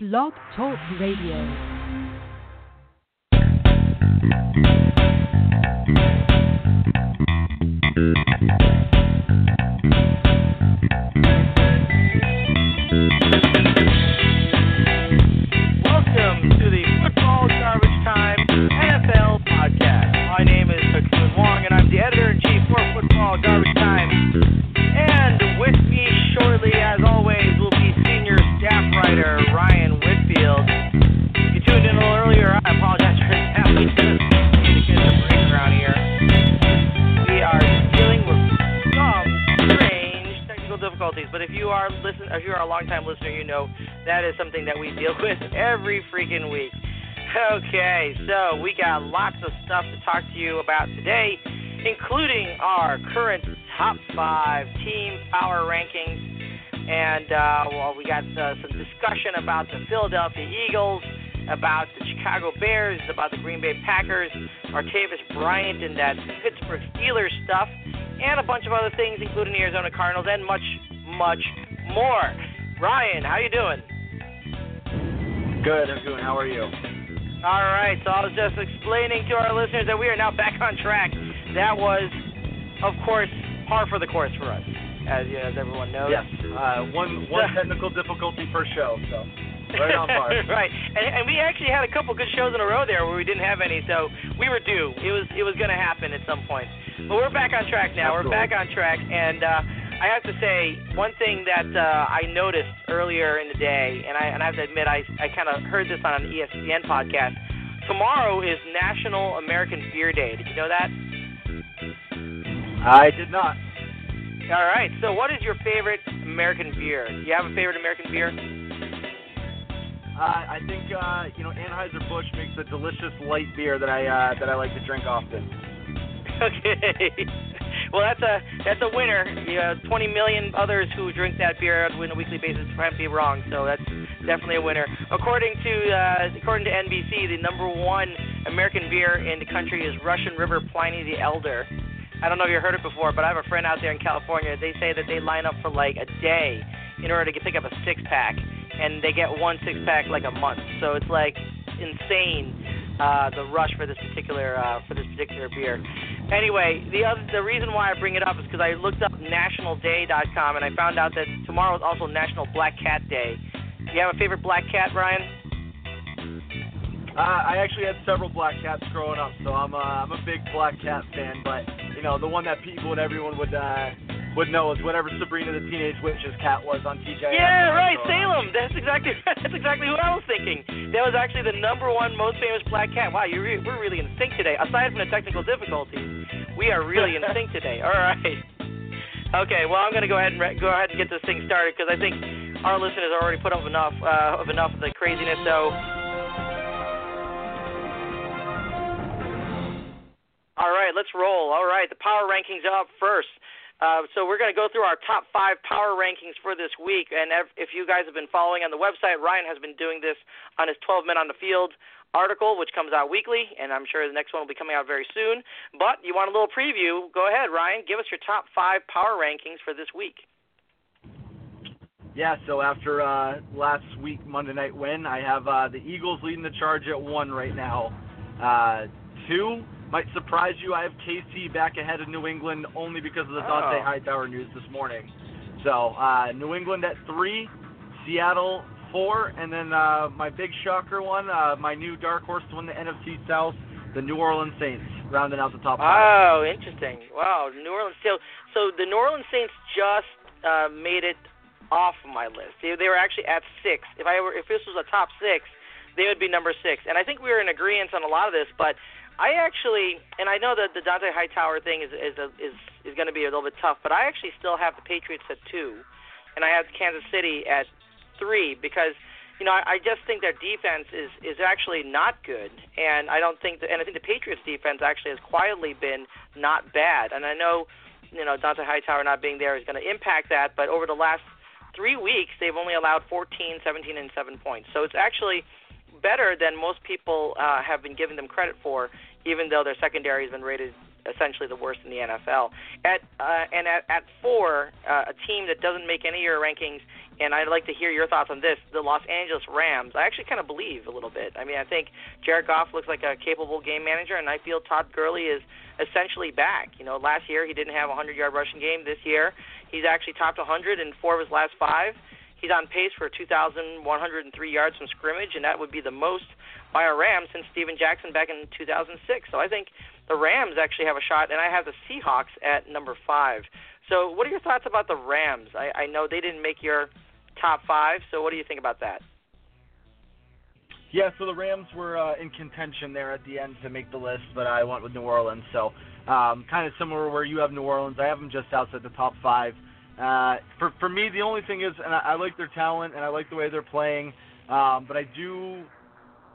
Blog Talk Radio. Okay, so we got lots of stuff to talk to you about today, including our current top 5 team power rankings, and we got some discussion about the Philadelphia Eagles, about the Chicago Bears, about the Green Bay Packers, Martavis Bryant and that Pittsburgh Steelers stuff, and a bunch of other things, including the Arizona Cardinals, and much, much more. Ryan, how you doing? Good, I'm good. How are you? All right, so I was just explaining to our listeners that we are now back on track. That was, of course, par for the course for us, as everyone knows. Yes, one technical difficulty per show, so right on par. Right, and we actually had a couple good shows in a row there where we didn't have any, so we were due. It was going to happen at some point. But we're back on track now. Absolutely. We're back on track, and I have to say, one thing that I noticed earlier in the day, and I have to admit, I kind of heard this on an ESPN podcast. Tomorrow is National American Beer Day. Did you know that? I did not. All right. So what is your favorite American beer? Do you have a favorite American beer? I think, Anheuser-Busch makes a delicious light beer that I like to drink often. Okay. Well, that's a winner. You know, 20 million others who drink that beer on a weekly basis might be wrong, so that's definitely a winner. According to NBC, the number one American beer in the country is Russian River Pliny the Elder. I don't know if you heard it before, but I have a friend out there in California. They say that they line up for like a day in order to pick up a six-pack, and they get one six-pack like a month. So it's like insane. The rush for this particular beer. Anyway, the reason why I bring it up is because I looked up nationalday.com and I found out that tomorrow is also National Black Cat Day. Do you have a favorite black cat, Ryan? I actually had several black cats growing up, so I'm a big black cat fan. But you know, the one that people and everyone would know is whatever Sabrina the Teenage Witch's cat was on TJ. Yeah, right, Salem. That's exactly who I was thinking. That was actually the number one most famous black cat. Wow, we're really in sync today. Aside from the technical difficulties, we are really in sync today. All right. Okay. Well, I'm going to go ahead and get this thing started because I think our listeners already put up enough of the craziness. So. All right, let's roll. All right, the power rankings are up first. So we're going to go through our top 5 power rankings for this week. And if you guys have been following on the website, Ryan has been doing this on his 12 Men on the Field article, which comes out weekly, and I'm sure the next one will be coming out very soon. But you want a little preview, go ahead, Ryan. Give us your top 5 power rankings for this week. Yeah, so after last week Monday night win, I have the Eagles leading the charge at 1 right now. 2. Might surprise you, I have KC back ahead of New England only because of the Dont'a Hightower news this morning. So, New England at 3, Seattle 4, and then my big shocker one, my new dark horse to win the NFC South, the New Orleans Saints, rounding out the top 5. Oh, interesting. Wow, New Orleans. So the New Orleans Saints just made it off my list. They were actually at 6. If this was a top 6, they would be number 6. And I think we were in agreement on a lot of this, but I actually, and I know that the Dont'a Hightower thing is going to be a little bit tough, but I actually still have the Patriots at 2, and I have Kansas City at 3 because, you know, I just think their defense is actually not good, and I think the Patriots defense actually has quietly been not bad, and I know, you know, Dont'a Hightower not being there is going to impact that, but over the last 3 weeks they've only allowed 14, 17, and 7 points, so it's actually better than most people have been giving them credit for, even though their secondary has been rated essentially the worst in the NFL. At 4, a team that doesn't make any of your rankings And I'd like to hear your thoughts on this. The Los Angeles Rams, I actually kind of believe a little bit. I mean, I think Jared Goff looks like a capable game manager, and I feel Todd Gurley is essentially back. You know, last year he didn't have a 100-yard rushing game. This year he's actually topped 100 in 4 of his last 5. He's on pace for 2,103 yards from scrimmage, and that would be the most by a Ram since Steven Jackson back in 2006. So I think the Rams actually have a shot, and I have the Seahawks at number 5. So what are your thoughts about the Rams? I know they didn't make your top 5, so what do you think about that? Yeah, so the Rams were in contention there at the end to make the list, but I went with New Orleans. So kind of similar where you have New Orleans. I have them just outside the top 5. For me, the only thing is, and I like their talent and I like the way they're playing, but I do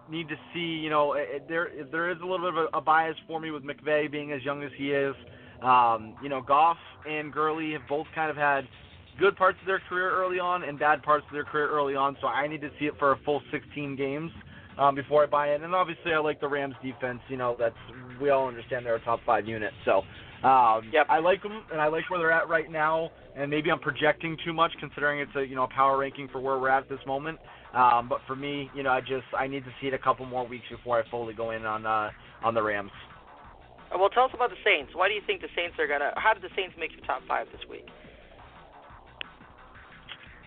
need to see, you know, there is a little bit of a bias for me with McVay being as young as he is. You know, Goff and Gurley have both kind of had good parts of their career early on and bad parts of their career early on, so I need to see it for a full 16 games before I buy in. And obviously I like the Rams defense. You know, that's, we all understand they're a top 5 unit, so yep. I like them, and I like where they're at right now. And maybe I'm projecting too much, considering it's a, you know, power ranking for where we're at this moment. But for me, you know, I need to see it a couple more weeks before I fully go in on the Rams. Well, tell us about the Saints. Why do you think the Saints are gonna? How did the Saints make your top 5 this week?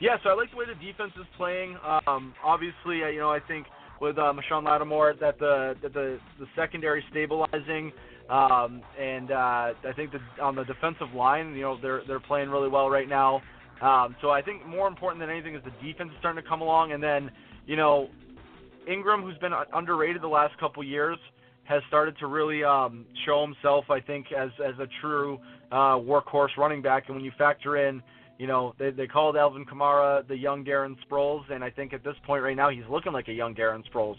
Yeah, so I like the way the defense is playing. Obviously, you know, I think with Marshon Lattimore that the secondary stabilizing. I think that on the defensive line, you know, they're playing really well right now. So I think more important than anything is the defense is starting to come along. And then, you know, Ingram, who's been underrated the last couple years, has started to really show himself, I think, as a true workhorse running back. And when you factor in, you know, they called Alvin Kamara the young Darren Sproles, and I think at this point right now he's looking like a young Darren Sproles.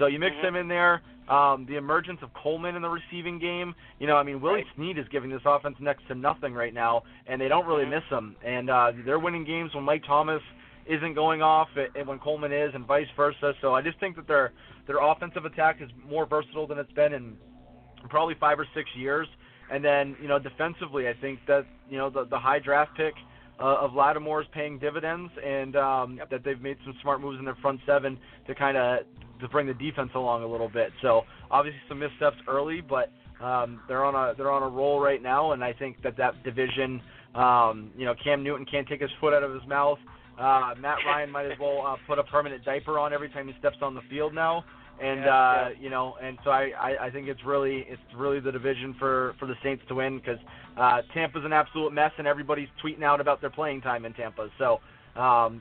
So you mix him in there, the emergence of Coleman in the receiving game. You know, I mean, Willie Snead is giving this offense next to nothing right now, and they don't really miss him. And they're winning games when Mike Thomas isn't going off and when Coleman is and vice versa. So I just think that their offensive attack is more versatile than it's been in probably 5 or 6 years. And then, you know, defensively, I think that, you know, the high draft pick of Lattimore is paying dividends, and that they've made some smart moves in their front seven to kind of – to bring the defense along a little bit. So obviously some missteps early, but they're on a roll right now, and I think that division, you know, Cam Newton can't take his foot out of his mouth. Matt Ryan might as well put a permanent diaper on every time he steps on the field now. And you know, and so I think it's really the division for the Saints to win, because Tampa's an absolute mess, and everybody's tweeting out about their playing time in Tampa. So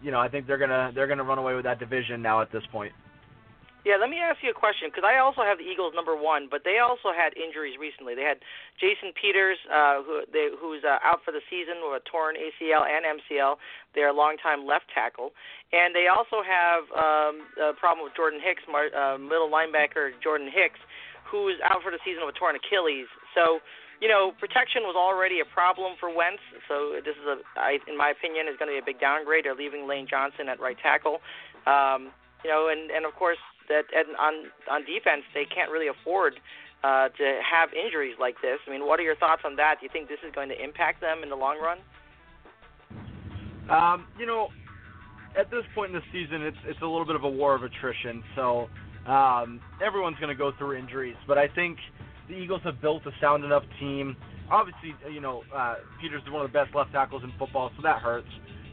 you know, I think they're gonna run away with that division now at this point. Yeah, let me ask you a question, because I also have the Eagles number 1, but they also had injuries recently. They had Jason Peters, who's out for the season with a torn ACL and MCL, their longtime left tackle. And they also have a problem with Jordan Hicks, middle linebacker Jordan Hicks, who's out for the season with a torn Achilles. So, you know, protection was already a problem for Wentz, so this is, in my opinion, is going to be a big downgrade. They're leaving Lane Johnson at right tackle. You know, and of course, on defense, they can't really afford to have injuries like this. I mean, what are your thoughts on that? Do you think this is going to impact them in the long run? You know, at this point in the season, it's a little bit of a war of attrition. So everyone's going to go through injuries. But I think the Eagles have built a sound enough team. Obviously, you know, Peters is one of the best left tackles in football, so that hurts.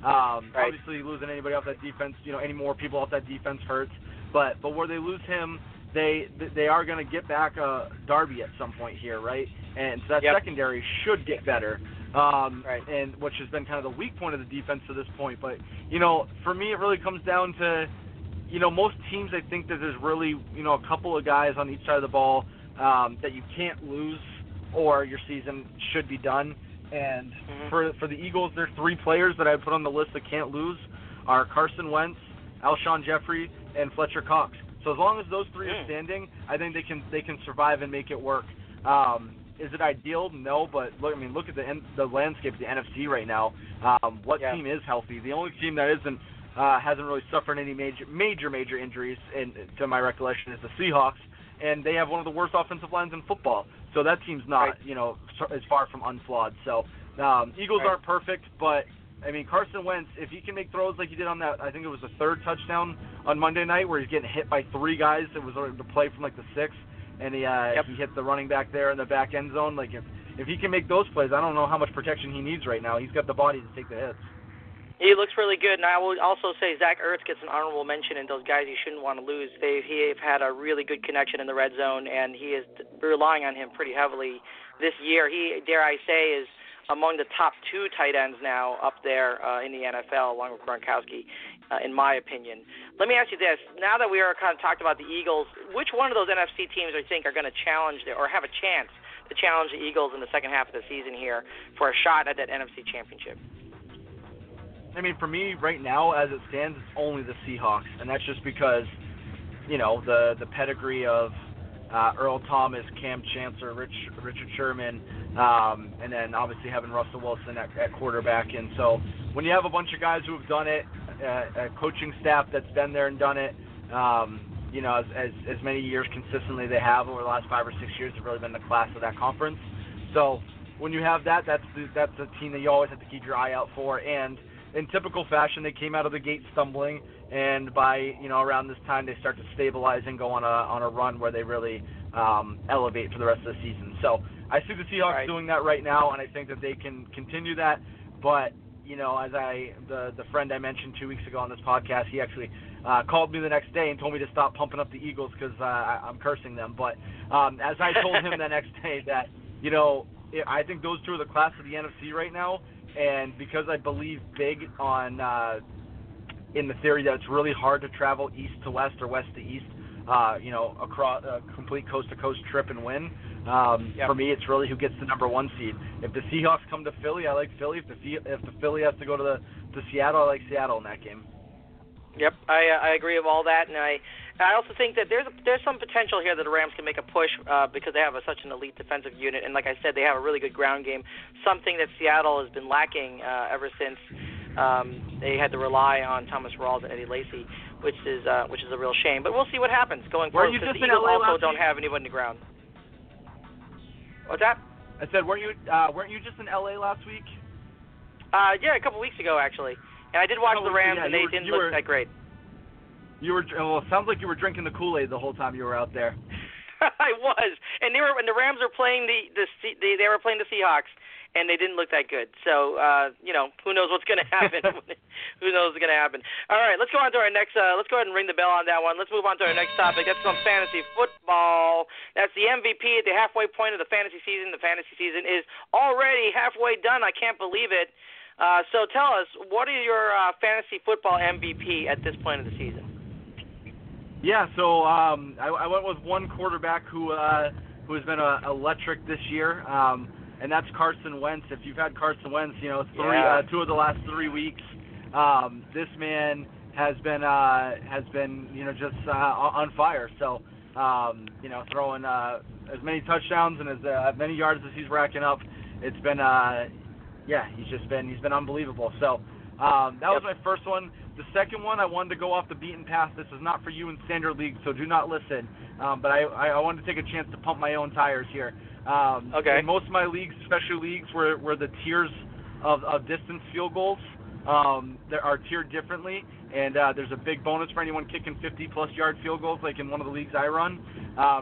Obviously, losing anybody off that defense, you know, any more people off that defense hurts. But where they lose him, they are going to get back Darby at some point here, right? And so that secondary should get better, and which has been kind of the weak point of the defense to this point. But, you know, for me, it really comes down to, you know, most teams, I think that there's really, you know, a couple of guys on each side of the ball that you can't lose or your season should be done. And for the Eagles, there are 3 players that I put on the list that can't lose are Carson Wentz, Alshon Jeffrey, and Fletcher Cox. So as long as those 3 are standing, I think they can survive and make it work. Is it ideal? No, but look at the landscape of the NFC right now. What team is healthy? The only team that isn't hasn't really suffered any major injuries, and to my recollection, is the Seahawks, and they have one of the worst offensive lines in football. So that team's not, you know, as far from unflawed. So Eagles aren't perfect, but I mean, Carson Wentz, if he can make throws like he did on that, I think it was the third touchdown on Monday night where he's getting hit by three guys. It was the play from like the sixth, and he hit the running back there in the back end zone. Like if he can make those plays, I don't know how much protection he needs right now. He's got the body to take the hits. He looks really good, and I would also say Zach Ertz gets an honorable mention in those guys you shouldn't want to lose. They've had a really good connection in the red zone, and he is relying on him pretty heavily this year. He, dare I say, is among the top two tight ends now up there in the NFL, along with Gronkowski, in my opinion. Let me ask you this. Now that we are kind of talked about the Eagles, which one of those NFC teams do you think are going to challenge or have a chance to challenge the Eagles in the second half of the season here for a shot at that NFC championship? I mean, for me, right now, as it stands, it's only the Seahawks, and that's just because, you know, the pedigree of Earl Thomas, Cam Chancellor, Richard Sherman, and then obviously having Russell Wilson at quarterback. And so when you have a bunch of guys who have done it, a coaching staff that's been there and done it, you know, as many years consistently they have over the last 5 or 6 years, they've really been the class of that conference. So when you have that, that's the team that you always have to keep your eye out for. And in typical fashion, they came out of the gate stumbling, and by, you know, around this time they start to stabilize and go on a run where they really elevate for the rest of the season. So I see the Seahawks doing that right now, and I think that they can continue that. But, you know, as the friend I mentioned 2 weeks ago on this podcast, he actually called me the next day and told me to stop pumping up the Eagles because I'm cursing them. But as I told him the next day that, you know, I think those two are the class of the NFC right now. And because I believe big on in the theory that it's really hard to travel east to west or west to east, you know, across a complete coast-to-coast trip and win, for me it's really who gets the number one seed. If the Seahawks come to Philly, I like Philly. If the Philly has to go to Seattle, I like Seattle in that game. Yep, I agree with all that, and I also think that there's some potential here that the Rams can make a push because they have such an elite defensive unit, and like I said, they have a really good ground game, something that Seattle has been lacking ever since they had to rely on Thomas Rawls and Eddie Lacy, which is a real shame. But we'll see what happens going forward because the Eagles also don't have anyone on the ground. What's that? I said, weren't you just in L.A. last week? Yeah, a couple weeks ago actually. And I did watch the Rams, and they didn't look that great. You were It sounds like you were drinking the Kool-Aid the whole time you were out there. I was, and they were when the Rams were playing they were playing the Seahawks, and they didn't look that good. So you know, who knows what's going to happen? Who knows what's going to happen? All right, let's go on to our next. Let's go ahead and ring the bell on that one. Let's move on to our next topic. That's some fantasy football. That's the MVP at the halfway point of the fantasy season. The fantasy season is already halfway done. I can't believe it. So tell us, what is your fantasy football MVP at this point of the season? Yeah, so I went with one quarterback who has been electric this year, and that's Carson Wentz. If you've had Carson Wentz, you know, two of the last 3 weeks, this man has been you know, just on fire. So you know, throwing as many touchdowns and as many yards as he's racking up, it's been. Yeah, he's been unbelievable. So that was my first one. The second one, I wanted to go off the beaten path. This is not for you in standard league, so do not listen. But I wanted to take a chance to pump my own tires here. In most of my leagues, special leagues, where the tiers of distance field goals there are tiered differently, and there's a big bonus for anyone kicking 50-plus yard field goals, like in one of the leagues I run.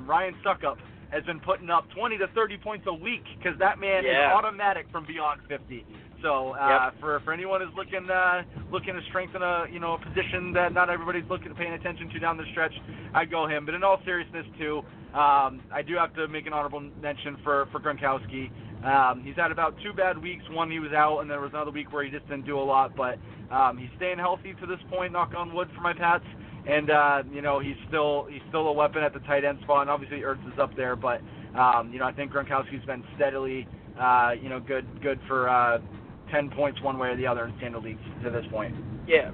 Ryan Suckup has been putting up 20 to 30 points a week because that man is automatic from beyond 50. So for anyone who's looking to strengthen a position that not everybody's paying attention to down the stretch, I'd go him. But in all seriousness, too, I do have to make an honorable mention for Gronkowski. He's had about two bad weeks. One, he was out, and there was another week where he just didn't do a lot. But he's staying healthy to this point, knock on wood for my Pats. And, you know, he's still a weapon at the tight end spot, and obviously Ertz is up there. But, you know, I think Gronkowski's been steadily, you know, good for 10 points one way or the other in standard leagues to this point. Yeah,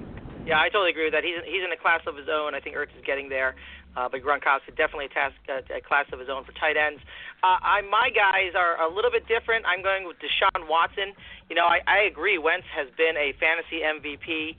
I totally agree with that. He's in a class of his own. I think Ertz is getting there. But Gronkowski definitely a class of his own for tight ends. My guys are a little bit different. I'm going with Deshaun Watson. You know, I agree. Wentz has been a fantasy MVP.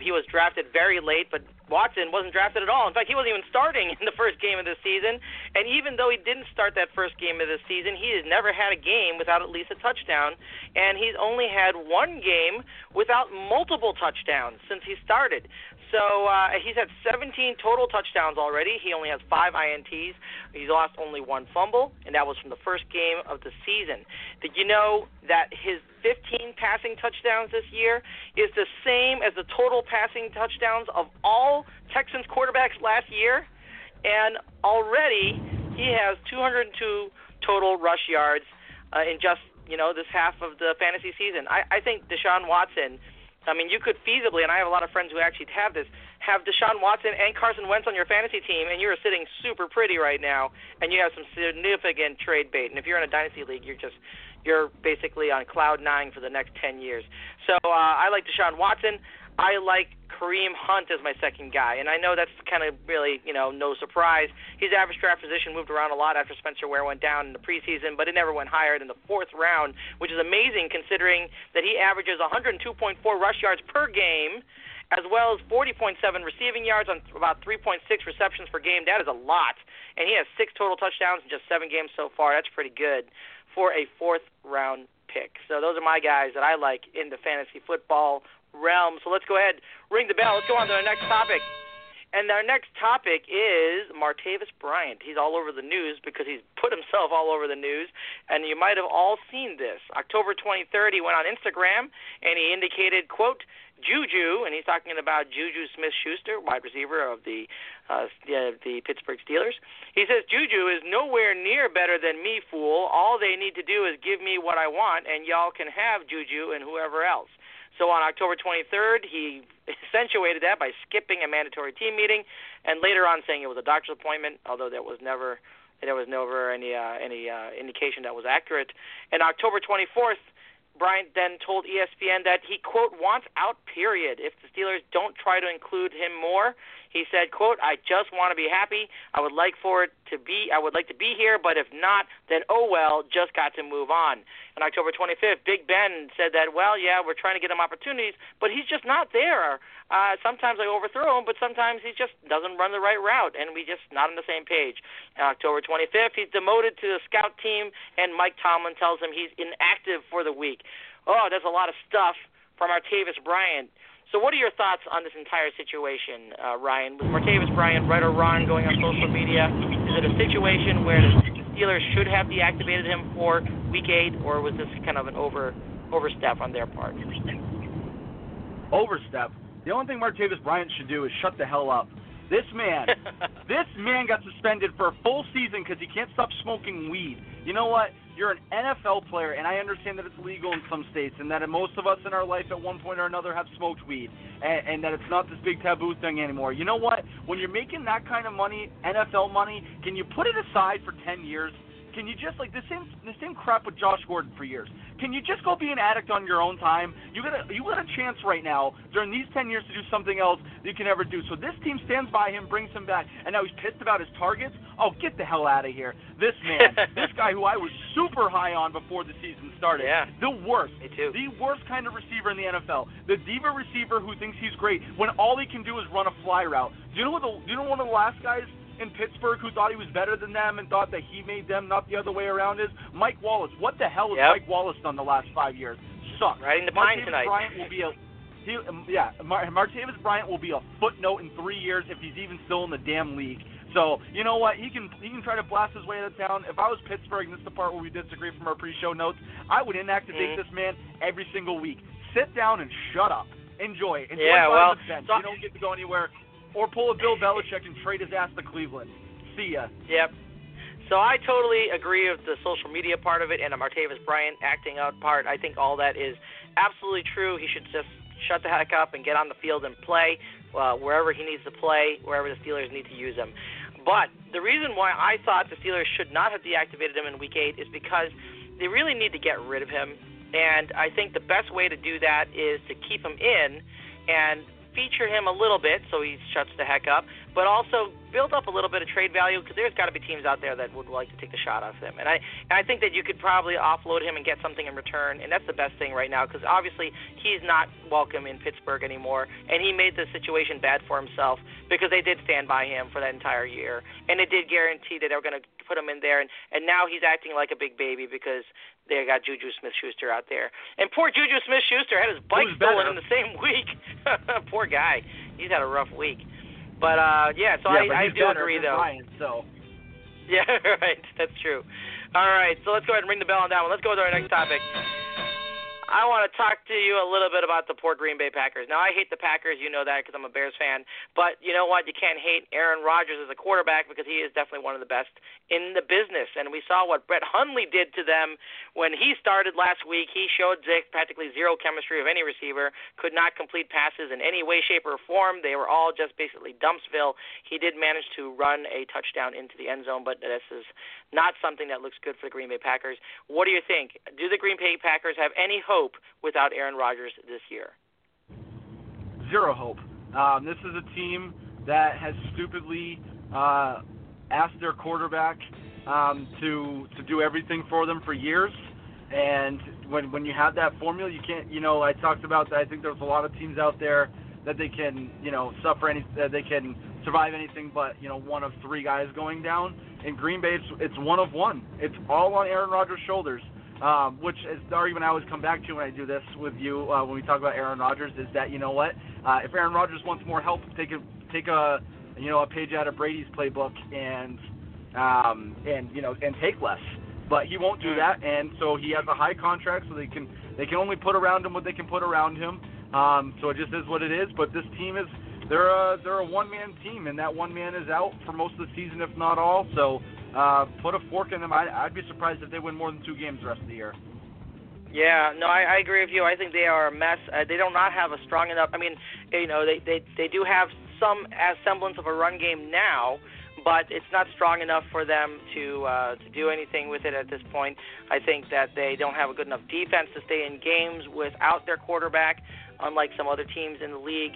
He was drafted very late, but Watson wasn't drafted at all. In fact, he wasn't even starting in the first game of the season, And even though he didn't start that first game of the season, he has never had a game without at least a touchdown, and he's only had one game without multiple touchdowns since he started. So he's had 17 total touchdowns already. He only has 5 INTs. He's lost only one fumble, and that was from the first game of the season. Did you know that his 15 passing touchdowns this year is the same as the total passing touchdowns of all Texans quarterbacks last year? And already he has 202 total rush yards in just, this half of the fantasy season. I think Deshaun Watson, you could feasibly, and I have a lot of friends who actually have this, have Deshaun Watson and Carson Wentz on your fantasy team, and you're sitting super pretty right now, and you have some significant trade bait. And if you're in a dynasty league, you're basically on cloud 9 for the next 10 years. So I like Deshaun Watson. I like Kareem Hunt as my second guy, and I know that's kind of really, no surprise. His average draft position moved around a lot after Spencer Ware went down in the preseason, but it never went higher than the 4th round, which is amazing considering that he averages 102.4 rush yards per game, as well as 40.7 receiving yards on about 3.6 receptions per game. That is a lot, and he has 6 total touchdowns in just 7 games so far. That's pretty good for a 4th-round pick. So those are my guys that I like in the fantasy football realm. So let's go ahead, ring the bell. Let's go on to our next topic. And our next topic is Martavis Bryant. He's all over the news because he's put himself all over the news, and you might have all seen this. October 23rd, he went on Instagram, and he indicated, quote, Juju, and he's talking about Juju Smith-Schuster, wide receiver of the Pittsburgh Steelers. He says, Juju is nowhere near better than me, fool. All they need to do is give me what I want, and y'all can have Juju and whoever else. So on October 23rd, he accentuated that by skipping a mandatory team meeting, and later on saying it was a doctor's appointment, although there was never any indication that was accurate. And October 24th, Bryant then told ESPN that he, quote, wants out, period, if the Steelers don't try to include him more. He said, quote, I just want to be happy. I would like to be here, but if not, then oh well, just got to move on. On October 25th, Big Ben said that, well, yeah, we're trying to get him opportunities, but he's just not there. Sometimes I overthrow him, but sometimes he just doesn't run the right route, and we just not on the same page. On October 25th, he's demoted to the scout team, and Mike Tomlin tells him he's inactive for the week. Oh, that's a lot of stuff from Martavis Bryant. So what are your thoughts on this entire situation, Ryan? Was Martavis Bryant right or wrong going on social media? Is it a situation where the Steelers should have deactivated him for Week 8, or was this kind of an overstep on their part? Overstep. The only thing Martavis Bryant should do is shut the hell up. This man got suspended for a full season because he can't stop smoking weed. You know what? You're an NFL player, and I understand that it's legal in some states, and that most of us in our life at one point or another have smoked weed, and that it's not this big taboo thing anymore. You know what? When you're making that kind of money, NFL money, can you put it aside for 10 years? Can you just, like, the same crap with Josh Gordon for years? Can you just go be an addict on your own time? You got a chance right now during these 10 years to do something else you can ever do. So this team stands by him, brings him back, and now he's pissed about his targets? Oh, get the hell out of here. This man, this guy who I was super high on before the season started, yeah. The worst. Me too. The worst kind of receiver in the NFL. The diva receiver who thinks he's great when all he can do is run a fly route. Do you know one of the last guys in Pittsburgh who thought he was better than them and thought that he made them, not the other way around, is Mike Wallace. What the hell has Mike Wallace done the last 5 years? Sucks. Riding the pine tonight. Martavis Bryant will be a footnote in 3 years if he's even still in the damn league. So, you know what? He can try to blast his way out of town. If I was Pittsburgh, and this is the part where we disagree from our pre-show notes, I would inactivate this man every single week. Sit down and shut up. Enjoy the bench. You don't get to go anywhere. Or pull a Bill Belichick and trade his ass to Cleveland. See ya. Yep. So I totally agree with the social media part of it and the Martavis Bryant acting out part. I think all that is absolutely true. He should just shut the heck up and get on the field and play wherever he needs to play, wherever the Steelers need to use him. But the reason why I thought the Steelers should not have deactivated him in Week 8 is because they really need to get rid of him. And I think the best way to do that is to keep him in and feature him a little bit so he shuts the heck up, but also build up a little bit of trade value, because there's got to be teams out there that would like to take the shot off him. And I think that you could probably offload him and get something in return, and that's the best thing right now, because obviously he's not welcome in Pittsburgh anymore, and he made the situation bad for himself because they did stand by him for that entire year, and it did guarantee that they were going to put him in there, and now he's acting like a big baby because they got Juju Smith-Schuster out there. And poor Juju Smith-Schuster had his bike stolen in the same week. Poor guy. He's had a rough week. But, I do agree, though. Ryan, so. Yeah, right. That's true. All right, so let's go ahead and ring the bell on that one. Let's go to our next topic. I want to talk to you a little bit about the poor Green Bay Packers. Now, I hate the Packers. You know that because I'm a Bears fan. But you know what? You can't hate Aaron Rodgers as a quarterback, because he is definitely one of the best in the business. And we saw what Brett Hundley did to them when he started last week. He showed practically zero chemistry of any receiver, could not complete passes in any way, shape, or form. They were all just basically Dumpsville. He did manage to run a touchdown into the end zone, but this is not something that looks good for the Green Bay Packers. What do you think? Do the Green Bay Packers have any hope without Aaron Rodgers this year? Zero hope. This is a team that has stupidly asked their quarterback to do everything for them for years. And when you have that formula, you can't. You know, I talked about that. I think there's a lot of teams out there that they can, you know, they can survive anything but, you know, one of three guys going down. In Green Bay, it's one of one. It's all on Aaron Rodgers' shoulders. Which is the argument I always come back to when I do this with you when we talk about Aaron Rodgers, is that, you know what, if Aaron Rodgers wants more help, take a page out of Brady's playbook and take less. But he won't do that, and so he has a high contract, so they can only put around him what they can put around him. So it just is what it is. But this team is they're a one-man team, and that one man is out for most of the season, if not all. So. Put a fork in them. I'd be surprised if they win more than two games the rest of the year. Yeah, no, I agree with you. I think they are a mess. They do not have a strong enough. I mean, you know, they do have some semblance of a run game now, but it's not strong enough for them to do anything with it at this point. I think that they don't have a good enough defense to stay in games without their quarterback, unlike some other teams in the league.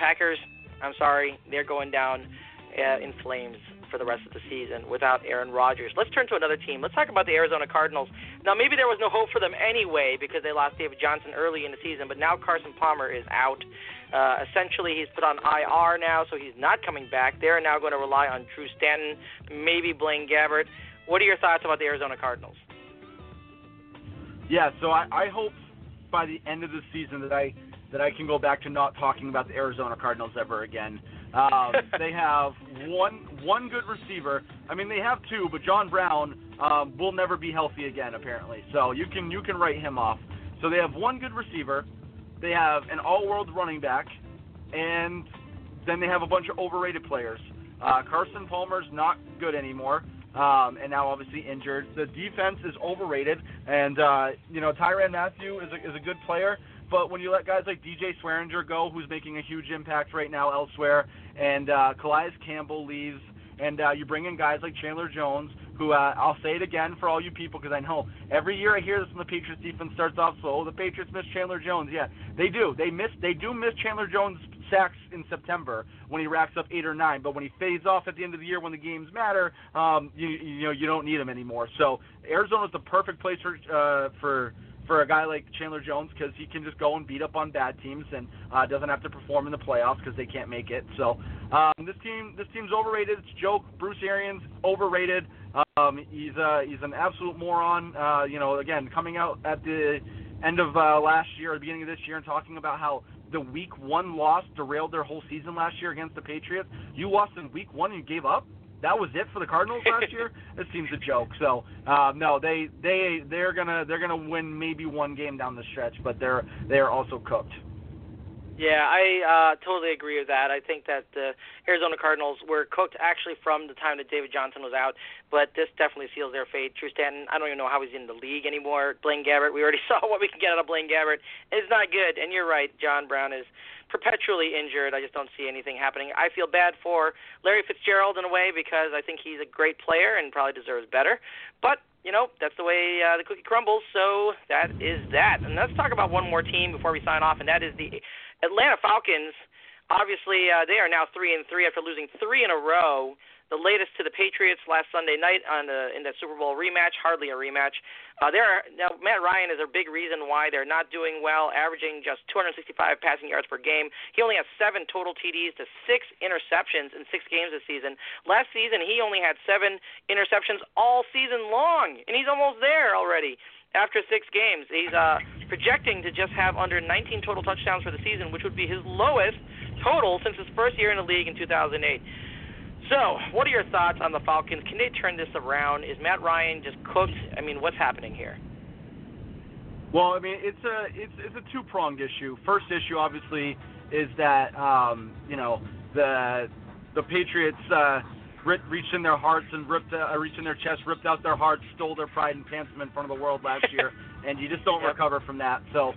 Packers, I'm sorry, they're going down in flames for the rest of the season without Aaron Rodgers. Let's turn to another team. Let's talk about the Arizona Cardinals. Now, maybe there was no hope for them anyway because they lost David Johnson early in the season, but now Carson Palmer is out. Essentially, he's put on IR now, so he's not coming back. They're now going to rely on Drew Stanton, maybe Blaine Gabbert. What are your thoughts about the Arizona Cardinals? Yeah, so I hope by the end of the season that I can go back to not talking about the Arizona Cardinals ever again. They have one good receiver. I mean, they have two, but John Brown will never be healthy again, apparently. So you can write him off. So they have one good receiver. They have an all-world running back. And then they have a bunch of overrated players. Carson Palmer's not good anymore. And now obviously injured. The defense is overrated. And, you know, Tyrann Mathieu is a good player. But when you let guys like DJ Swearinger go, who's making a huge impact right now elsewhere, and Calais Campbell leaves, and you bring in guys like Chandler Jones, who I'll say it again for all you people because I know every year I hear this from the Patriots defense starts off slow. The Patriots miss Chandler Jones. Yeah, they do. They do miss Chandler Jones' sacks in September when he racks up 8 or 9. But when he fades off at the end of the year when the games matter, you don't need him anymore. So Arizona's the perfect place for a guy like Chandler Jones because he can just go and beat up on bad teams and doesn't have to perform in the playoffs because they can't make it. So this team's overrated. It's a joke. Bruce Arians, overrated. He's an absolute moron. You know, again, coming out at the end of last year or the beginning of this year and talking about how the Week 1 loss derailed their whole season last year against the Patriots. You lost in Week 1 and you gave up? That was it for the Cardinals last year. This seems a joke. So no, they're gonna win maybe one game down the stretch, but they're also cooked. Yeah, I totally agree with that. I think that the Arizona Cardinals were cooked actually from the time that David Johnson was out, but this definitely seals their fate. Drew Stanton, I don't even know how he's in the league anymore. Blaine Gabbert, we already saw what we can get out of Blaine Gabbert. It's not good, and you're right, John Brown is perpetually injured. I just don't see anything happening. I feel bad for Larry Fitzgerald in a way because I think he's a great player and probably deserves better, but you know, that's the way the cookie crumbles, so that is that. And let's talk about one more team before we sign off, and that is the Atlanta Falcons Obviously, they are now 3-3 after losing three in a row. The latest to the Patriots last Sunday night in that Super Bowl rematch, hardly a rematch. Now, Matt Ryan is a big reason why they're not doing well, averaging just 265 passing yards per game. He only has 7 total TDs to 6 interceptions in 6 games this season. Last season, he only had 7 interceptions all season long, and he's almost there already. After 6 games, he's projecting to just have under 19 total touchdowns for the season, which would be his lowest total since his first year in the league in 2008. So, what are your thoughts on the Falcons? Can they turn this around? Is Matt Ryan just cooked? I mean, what's happening here? Well, I mean, it's a two-pronged issue. First issue, obviously, is that the Patriots reached in their hearts and reached in their chest, ripped out their hearts, stole their pride and pants them in front of the world last year, and you just don't recover from that. So,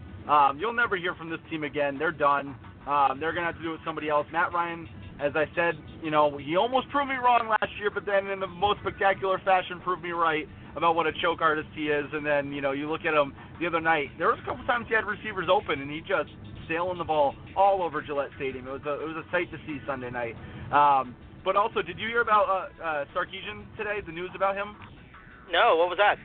you'll never hear from this team again. They're done. They're going to have to do it with somebody else. Matt Ryan, as I said, you know, he almost proved me wrong last year, but then in the most spectacular fashion proved me right about what a choke artist he is. And then, you know, you look at him the other night. There was a couple times he had receivers open, and he just sailing the ball all over Gillette Stadium. It was a sight to see Sunday night. But also, did you hear about Sarkisian today, the news about him? No, what was that?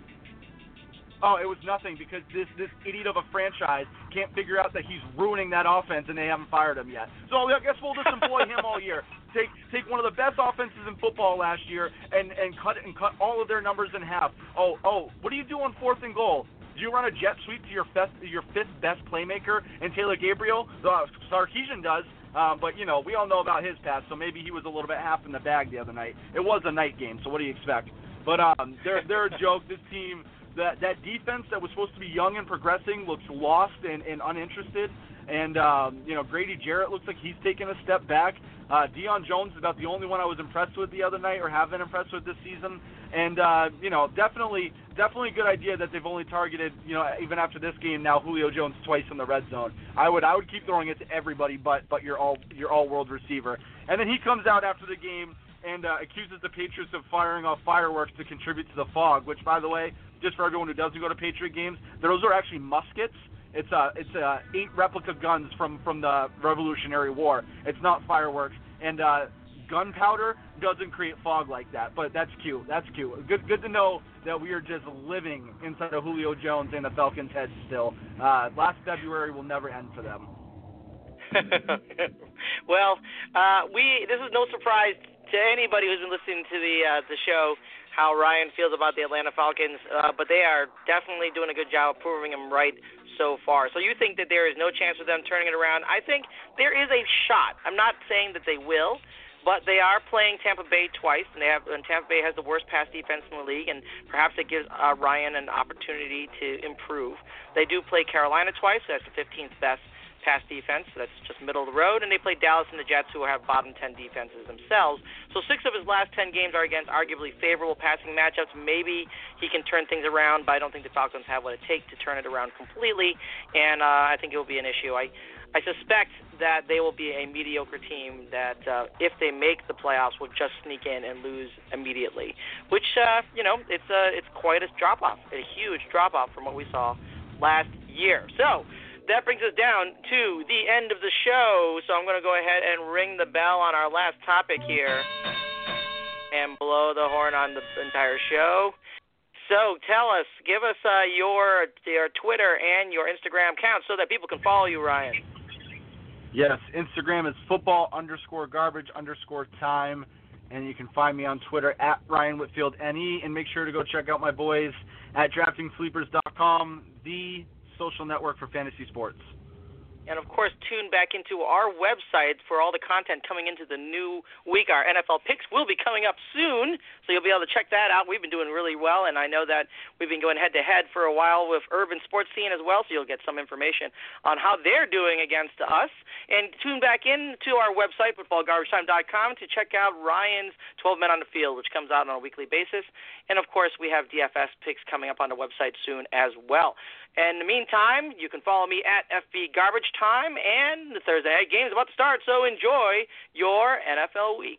Oh, it was nothing because this idiot of a franchise can't figure out that he's ruining that offense, and they haven't fired him yet. So I guess we'll just employ him all year. Take one of the best offenses in football last year and cut all of their numbers in half. Oh, what do you do on 4th and goal? Do you run a jet sweep to your fifth best playmaker and Taylor Gabriel? Sarkisian does. But, you know, we all know about his past, so maybe he was a little bit half in the bag the other night. It was a night game, so what do you expect? But they're a joke. This team, that defense that was supposed to be young and progressing looks lost and uninterested. And, you know, Grady Jarrett looks like he's taking a step back. Deion Jones is about the only one I was impressed with the other night or have been impressed with this season. And, you know, definitely a good idea that they've only targeted, you know, even after this game now, Julio Jones twice in the red zone. I would keep throwing it to everybody but your all-world receiver. And then he comes out after the game and accuses the Patriots of firing off fireworks to contribute to the fog, which, by the way, just for everyone who doesn't go to Patriot games, those are actually muskets. It's 8 replica guns from the Revolutionary War. It's not fireworks. And gunpowder doesn't create fog like that, but that's cute. That's cute. Good to know that we are just living inside of Julio Jones and the Falcons' head still. Last February will never end for them. Well, this is no surprise to anybody who's been listening to the show how Ryan feels about the Atlanta Falcons, but they are definitely doing a good job of proving him right so far. So you think that there is no chance of them turning it around? I think there is a shot. I'm not saying that they will, but they are playing Tampa Bay twice, and Tampa Bay has the worst pass defense in the league, and perhaps it gives Ryan an opportunity to improve. They do play Carolina twice, so that's the 15th best pass defense, so that's just middle of the road, and they play Dallas and the Jets, who have bottom 10 defenses themselves. So 6 of his last 10 games are against arguably favorable passing matchups. Maybe he can turn things around, but I don't think the Falcons have what it takes to turn it around completely, and I think it will be an issue. I suspect that they will be a mediocre team that, if they make the playoffs, will just sneak in and lose immediately, which, you know, it's quite a drop-off, a huge drop-off from what we saw last year. So that brings us down to the end of the show, so I'm going to go ahead and ring the bell on our last topic here and blow the horn on the entire show. So tell us, give us your Twitter and your Instagram accounts so that people can follow you, Ryan. Yes, Instagram is football_garbage_time, and you can find me on Twitter at RyanWhitfieldNE, and make sure to go check out my boys at DraftingSleepers.com, the social network for fantasy sports. And, of course, tune back into our website for all the content coming into the new week. Our NFL picks will be coming up soon, so you'll be able to check that out. We've been doing really well, and I know that we've been going head-to-head for a while with Urban Sports Scene as well, so you'll get some information on how they're doing against us. And tune back in to our website, footballgarbagetime.com, to check out Ryan's 12 Men on the Field, which comes out on a weekly basis. And, of course, we have DFS picks coming up on the website soon as well. And in the meantime, you can follow me at FBGarbageTime, and the Thursday night game is about to start, so enjoy your NFL week.